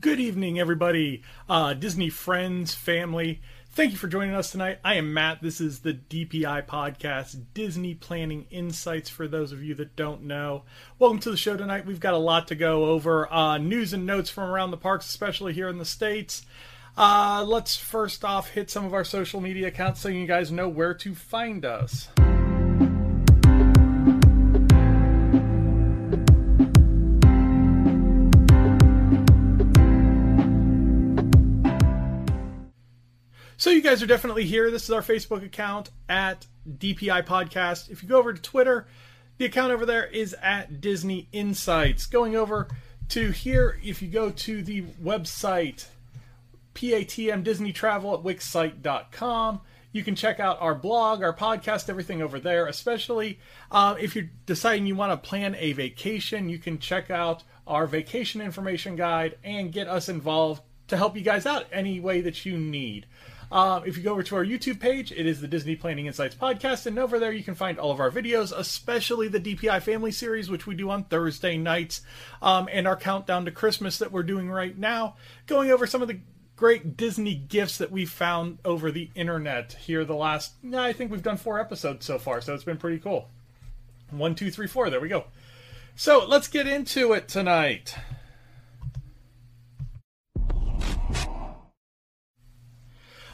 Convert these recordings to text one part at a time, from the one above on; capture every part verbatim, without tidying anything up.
Good evening, everybody, uh, Disney friends, family. Thank you for joining us tonight. I am Matt. This is the D P I podcast, Disney Planning Insights, for those of you that don't know. Welcome to the show tonight. We've got a lot to go over. Uh, news and notes from around the parks, especially here in the States. Uh, let's first off hit some of our social media accounts so you guys know where to find us. So you guys are definitely here. This is our Facebook account at D P I Podcast. If you go over to Twitter, the account over there is at Disney Insights. Going over to here, if you go to the website, P A T M Disney Travel at wix site dot com, you can check out our blog, our podcast, everything over there. Especially uh, if you're deciding you want to plan a vacation, you can check out our vacation information guide and get us involved to help you guys out any way that you need. Uh, if you go over to our YouTube page, it is the Disney Planning Insights Podcast, and over there you can find all of our videos, especially the D P I Family Series, which we do on Thursday nights, um, and our countdown to Christmas that we're doing right now, going over some of the great Disney gifts that we found over the internet here the last, I think we've done four episodes so far, so it's been pretty cool. One, two, three, four, there we go. So let's get into it tonight.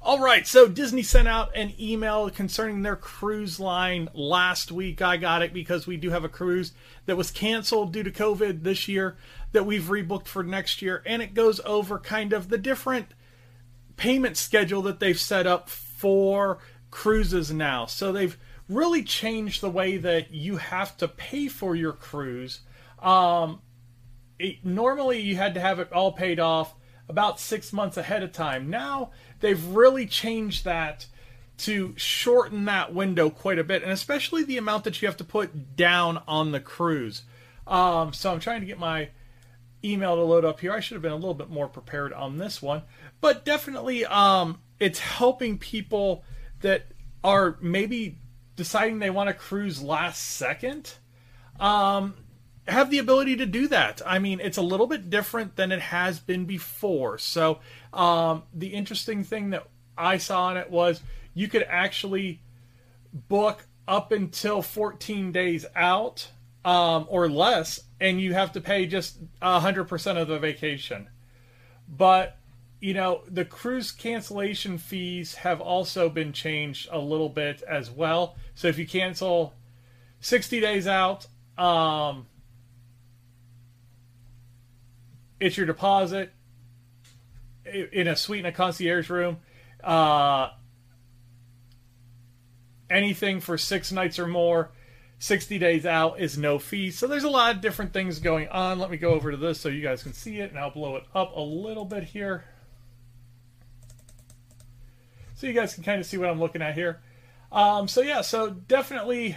All right, so Disney sent out an email concerning their cruise line last week. I got it because we do have a cruise that was canceled due to COVID this year that we've rebooked for next year, and it goes over kind of the different payment schedule that they've set up for cruises now. So they've really changed the way that you have to pay for your cruise. Um, it, normally, you had to have it all paid off about six months ahead of time. Now, they've really changed that to shorten that window quite a bit, and especially the amount that you have to put down on the cruise. Um, so I'm trying to get my email to load up here. I should have been a little bit more prepared on this one, but definitely um, it's helping people that are maybe deciding they want to cruise last second um, have the ability to do that. I mean, it's a little bit different than it has been before. So um, the interesting thing that I saw on it was you could actually book up until fourteen days out um, or less, and you have to pay just one hundred percent of the vacation. But, you know, the cruise cancellation fees have also been changed a little bit as well. So if you cancel sixty days out, um, it's your deposit in a suite in a concierge room. Uh, anything for six nights or more, sixty days out is no fee. So there's a lot of different things going on. Let me go over to this so you guys can see it, and I'll blow it up a little bit here, so you guys can kind of see what I'm looking at here. Um, so yeah, so definitely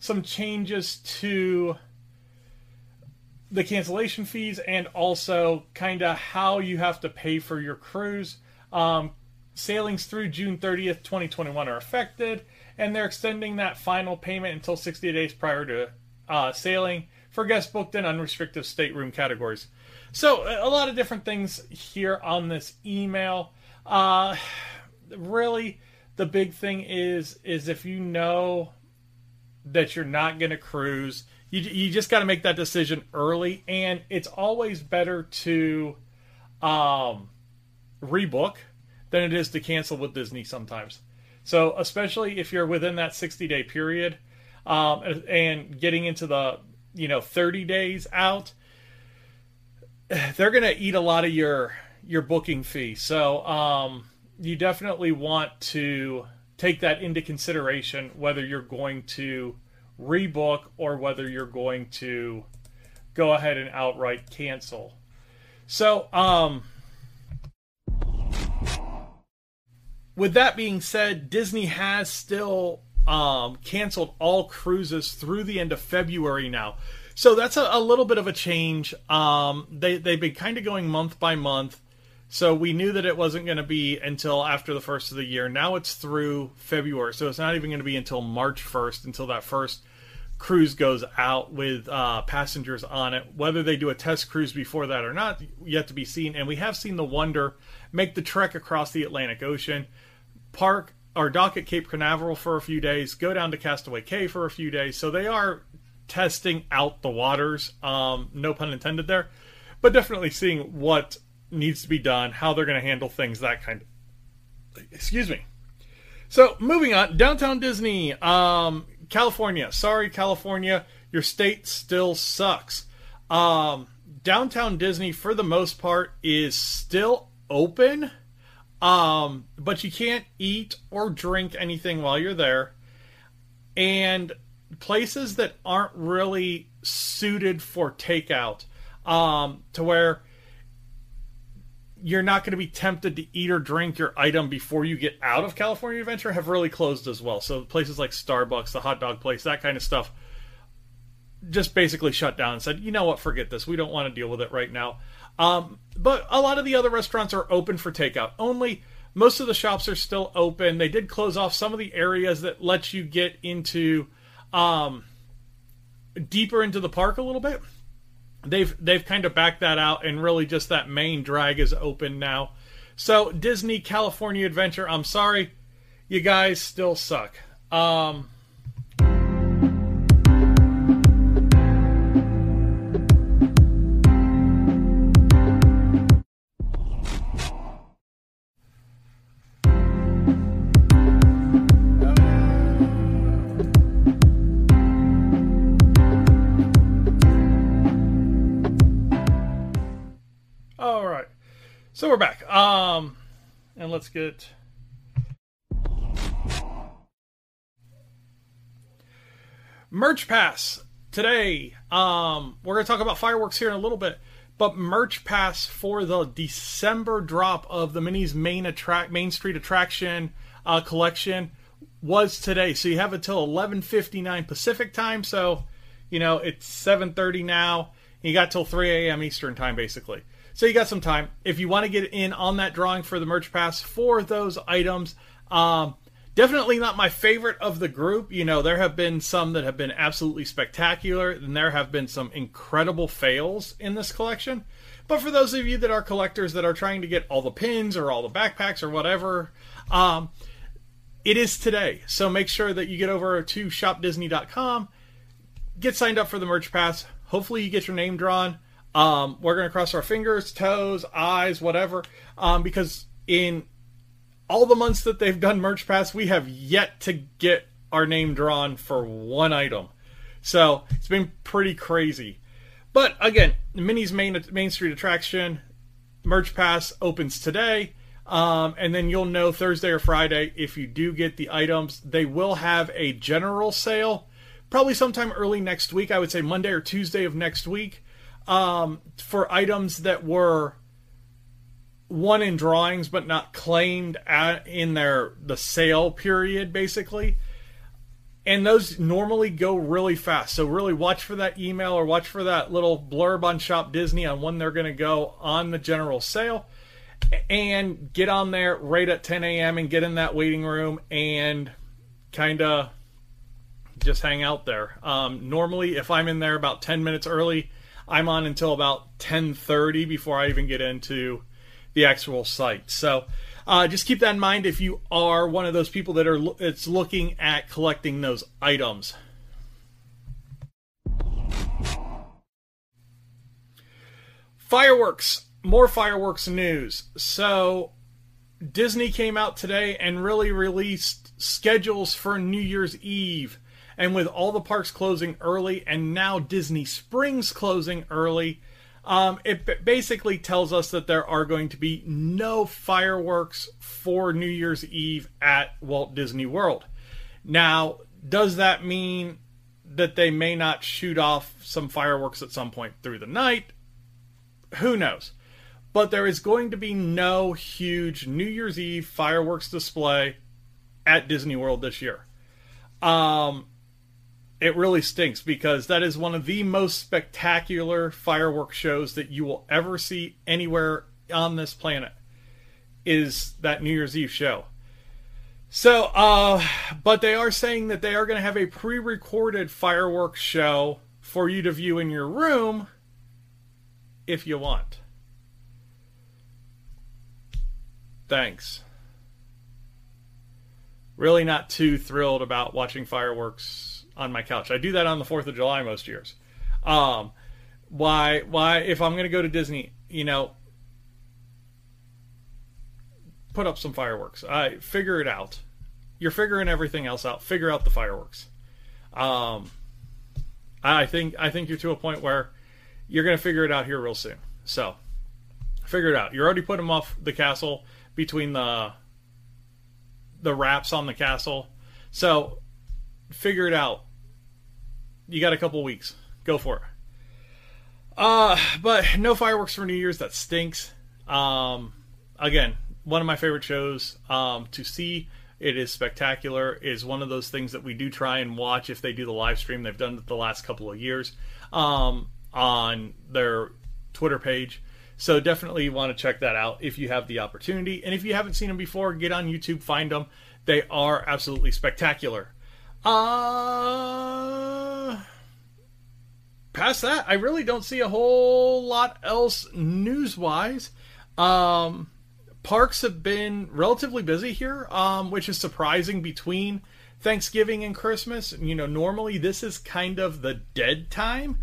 some changes to the cancellation fees and also kind of how you have to pay for your cruise. Um, sailings through June thirtieth, twenty twenty-one are affected, and they're extending that final payment until sixty days prior to uh, sailing for guests booked in unrestricted stateroom categories. So a lot of different things here on this email. Uh, really, the big thing is, is if you know that you're not going to cruise, You, you just got to make that decision early, and it's always better to um, rebook than it is to cancel with Disney sometimes. So especially if you're within that sixty day period, um, and getting into the, you know, thirty days out, they're going to eat a lot of your, your booking fee. So, um, you definitely want to take that into consideration, whether you're going to rebook or whether you're going to go ahead and outright cancel. So, um, with that being said, Disney has still um, canceled all cruises through the end of February now. So that's a, a little bit of a change. Um, they, they've been kind of going month by month. So we knew that it wasn't going to be until after the first of the year. Now it's through February. So it's not even going to be until March first until that first cruise goes out with uh, passengers on it. Whether they do a test cruise before that or not, yet to be seen. And we have seen the Wonder make the trek across the Atlantic Ocean, park or dock at Cape Canaveral for a few days, go down to Castaway Cay for a few days. So they are testing out the waters, um, no pun intended there, but definitely seeing what needs to be done, how they're going to handle things, that kind of, excuse me. So moving on, Downtown Disney, um, California, sorry, California, your state still sucks. Um, Downtown Disney, for the most part, is still open, um, but you can't eat or drink anything while you're there. And places that aren't really suited for takeout, um, to where you're not going to be tempted to eat or drink your item before you get out of California Adventure, have really closed as well. So places like Starbucks, the hot dog place, that kind of stuff, just basically shut down and said, you know what, forget this. We don't want to deal with it right now. Um, but a lot of the other restaurants are open for takeout only. Most of the shops are still open. They did close off some of the areas that let you get into, um, deeper into the park a little bit. They've, they've kind of backed that out, and really just that main drag is open now. So Disney California Adventure, I'm sorry, you guys still suck. Um, So we're back, um, and let's get, Merch Pass today. Um, we're going to talk about fireworks here in a little bit, but Merch Pass for the December drop of the Minnie's Main, attract, Main Street Attraction uh, collection was today. So you have until eleven fifty-nine Pacific time. So, you know, it's seven thirty now. You got till three a m Eastern time, basically. So you got some time. If you want to get in on that drawing for the Merch Pass for those items, um, definitely not my favorite of the group. You know, there have been some that have been absolutely spectacular, and there have been some incredible fails in this collection. But for those of you that are collectors that are trying to get all the pins or all the backpacks or whatever, um, it is today. So make sure that you get over to shop disney dot com, get signed up for the Merch Pass. Hopefully you get your name drawn. Um, we're going to cross our fingers, toes, eyes, whatever, um, because in all the months that they've done Merch Pass, we have yet to get our name drawn for one item. So it's been pretty crazy. But again, Minnie's Main, Main Street Attraction, Merch Pass opens today. Um, and then you'll know Thursday or Friday if you do get the items. They will have a general sale probably sometime early next week. I would say Monday or Tuesday of next week. Um, for items that were won in drawings but not claimed at, in their the sale period, basically. And those normally go really fast. So really watch for that email or watch for that little blurb on Shop Disney on when they're going to go on the general sale. And get on there right at ten a m and get in that waiting room and kind of just hang out there. Um, normally, if I'm in there about ten minutes early, I'm on until about ten thirty before I even get into the actual site. So uh, just keep that in mind if you are one of those people that are lo- it's looking at collecting those items. Fireworks more fireworks news. So Disney came out today and really released schedules for New Year's Eve. And with all the parks closing early and now Disney Springs closing early, um, it basically tells us that there are going to be no fireworks for New Year's Eve at Walt Disney World. Now, does that mean that they may not shoot off some fireworks at some point through the night? Who knows? But there is going to be no huge New Year's Eve fireworks display at Disney World this year. Um, it really stinks because that is one of the most spectacular fireworks shows that you will ever see anywhere on this planet, is that New Year's Eve show. So, uh, but they are saying that they are going to have a pre-recorded fireworks show for you to view in your room if you want. Thanks. Really not too thrilled about watching fireworks on my couch. I do that on the fourth of July most years. Um, why, why, if I'm going to go to Disney, you know, put up some fireworks. I figure it out. You're figuring everything else out. Figure out the fireworks. Um, I think I think you're to a point where you're going to figure it out here real soon. So figure it out. You're already putting them off the castle between the the wraps on the castle. So figure it out. You got a couple weeks. Go for it. Uh, but no fireworks for New Year's. That stinks. Um, again. One of my favorite shows um, to see. It is spectacular. It is one of those things that we do try and watch if they do the live stream. They've done it the last couple of years um, on their Twitter page. So definitely you want to check that out if you have the opportunity. And if you haven't seen them before, get on YouTube, find them. They are absolutely spectacular. Uh, past that, I really don't see a whole lot else news-wise. Um... Parks have been relatively busy here, um, which is surprising between Thanksgiving and Christmas. You know, normally this is kind of the dead time,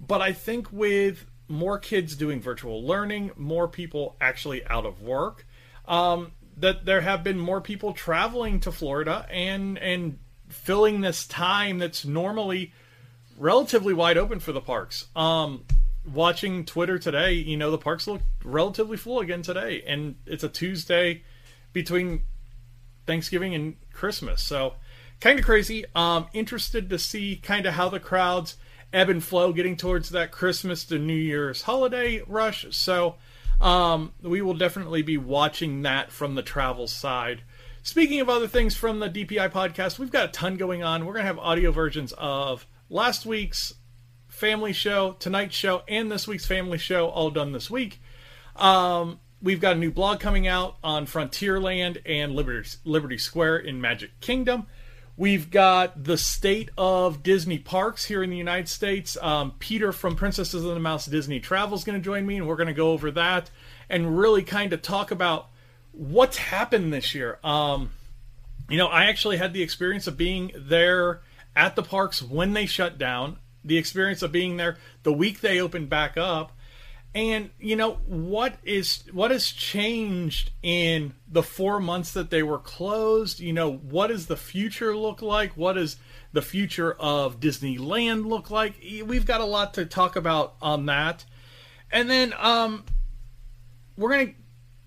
but I think with more kids doing virtual learning, more people actually out of work, um, that there have been more people traveling to Florida and, and filling this time that's normally relatively wide open for the parks. Um, Watching Twitter today, you know, the parks look relatively full again today. And it's a Tuesday between Thanksgiving and Christmas. So kind of crazy. Um, interested to see kind of how the crowds ebb and flow getting towards that Christmas to New Year's holiday rush. So um, we will definitely be watching that from the travel side. Speaking of other things from the D P I podcast, we've got a ton going on. We're going to have audio versions of last week's family show, tonight's show, and this week's family show all done this week. Um, we've got a new blog coming out on Frontierland and Liberty, Liberty Square in Magic Kingdom. We've got the state of Disney parks here in the United States. Um, Peter from Princesses and the Mouse Disney Travel is going to join me, and we're going to go over that and really kind of talk about what's happened this year. Um, you know, I actually had the experience of being there at the parks when they shut down. The experience of being there the week they opened back up, and you know what is what has changed in the four months that they were closed. You know, what does the future look like? What does the future of Disneyland look like? We've got a lot to talk about on that, and then um, we're gonna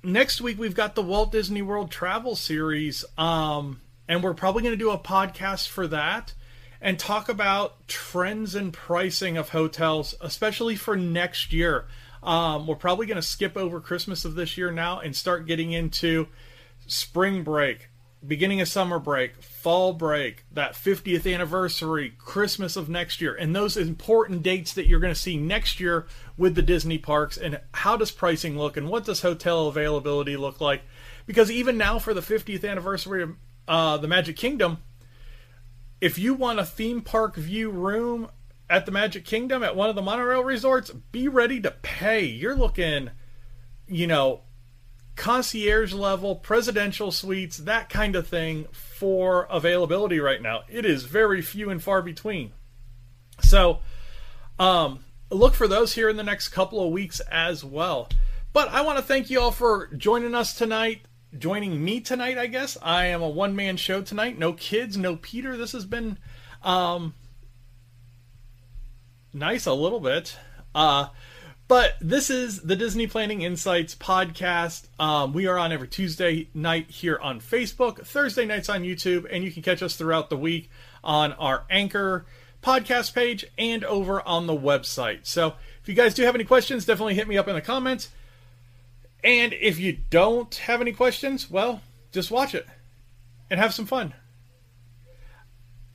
next week we've got the Walt Disney World Travel Series, um, and we're probably gonna do a podcast for that. And talk about trends and pricing of hotels, especially for next year. Um, we're probably going to skip over Christmas of this year now and start getting into spring break, beginning of summer break, fall break, that fiftieth anniversary, Christmas of next year, and those important dates that you're going to see next year with the Disney parks, and how does pricing look, and what does hotel availability look like? Because even now for the fiftieth anniversary of uh, the Magic Kingdom, if you want a theme park view room at the Magic Kingdom at one of the monorail resorts, be ready to pay. You're looking, you know, concierge level, presidential suites, that kind of thing for availability right now. It is very few and far between. So um, look for those here in the next couple of weeks as well. But I want to thank you all for joining us tonight, joining me tonight, I guess. I am a one-man show tonight. No kids, no Peter. This has been um, nice a little bit. Uh, but this is the Disney Planning Insights podcast. Um, we are on every Tuesday night here on Facebook, Thursday nights on YouTube, and you can catch us throughout the week on our Anchor podcast page and over on the website. So if you guys do have any questions, definitely hit me up in the comments. And if you don't have any questions, well, just watch it and have some fun.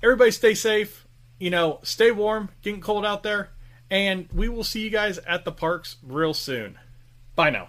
Everybody stay safe, you know, stay warm, getting cold out there, and we will see you guys at the parks real soon. Bye now.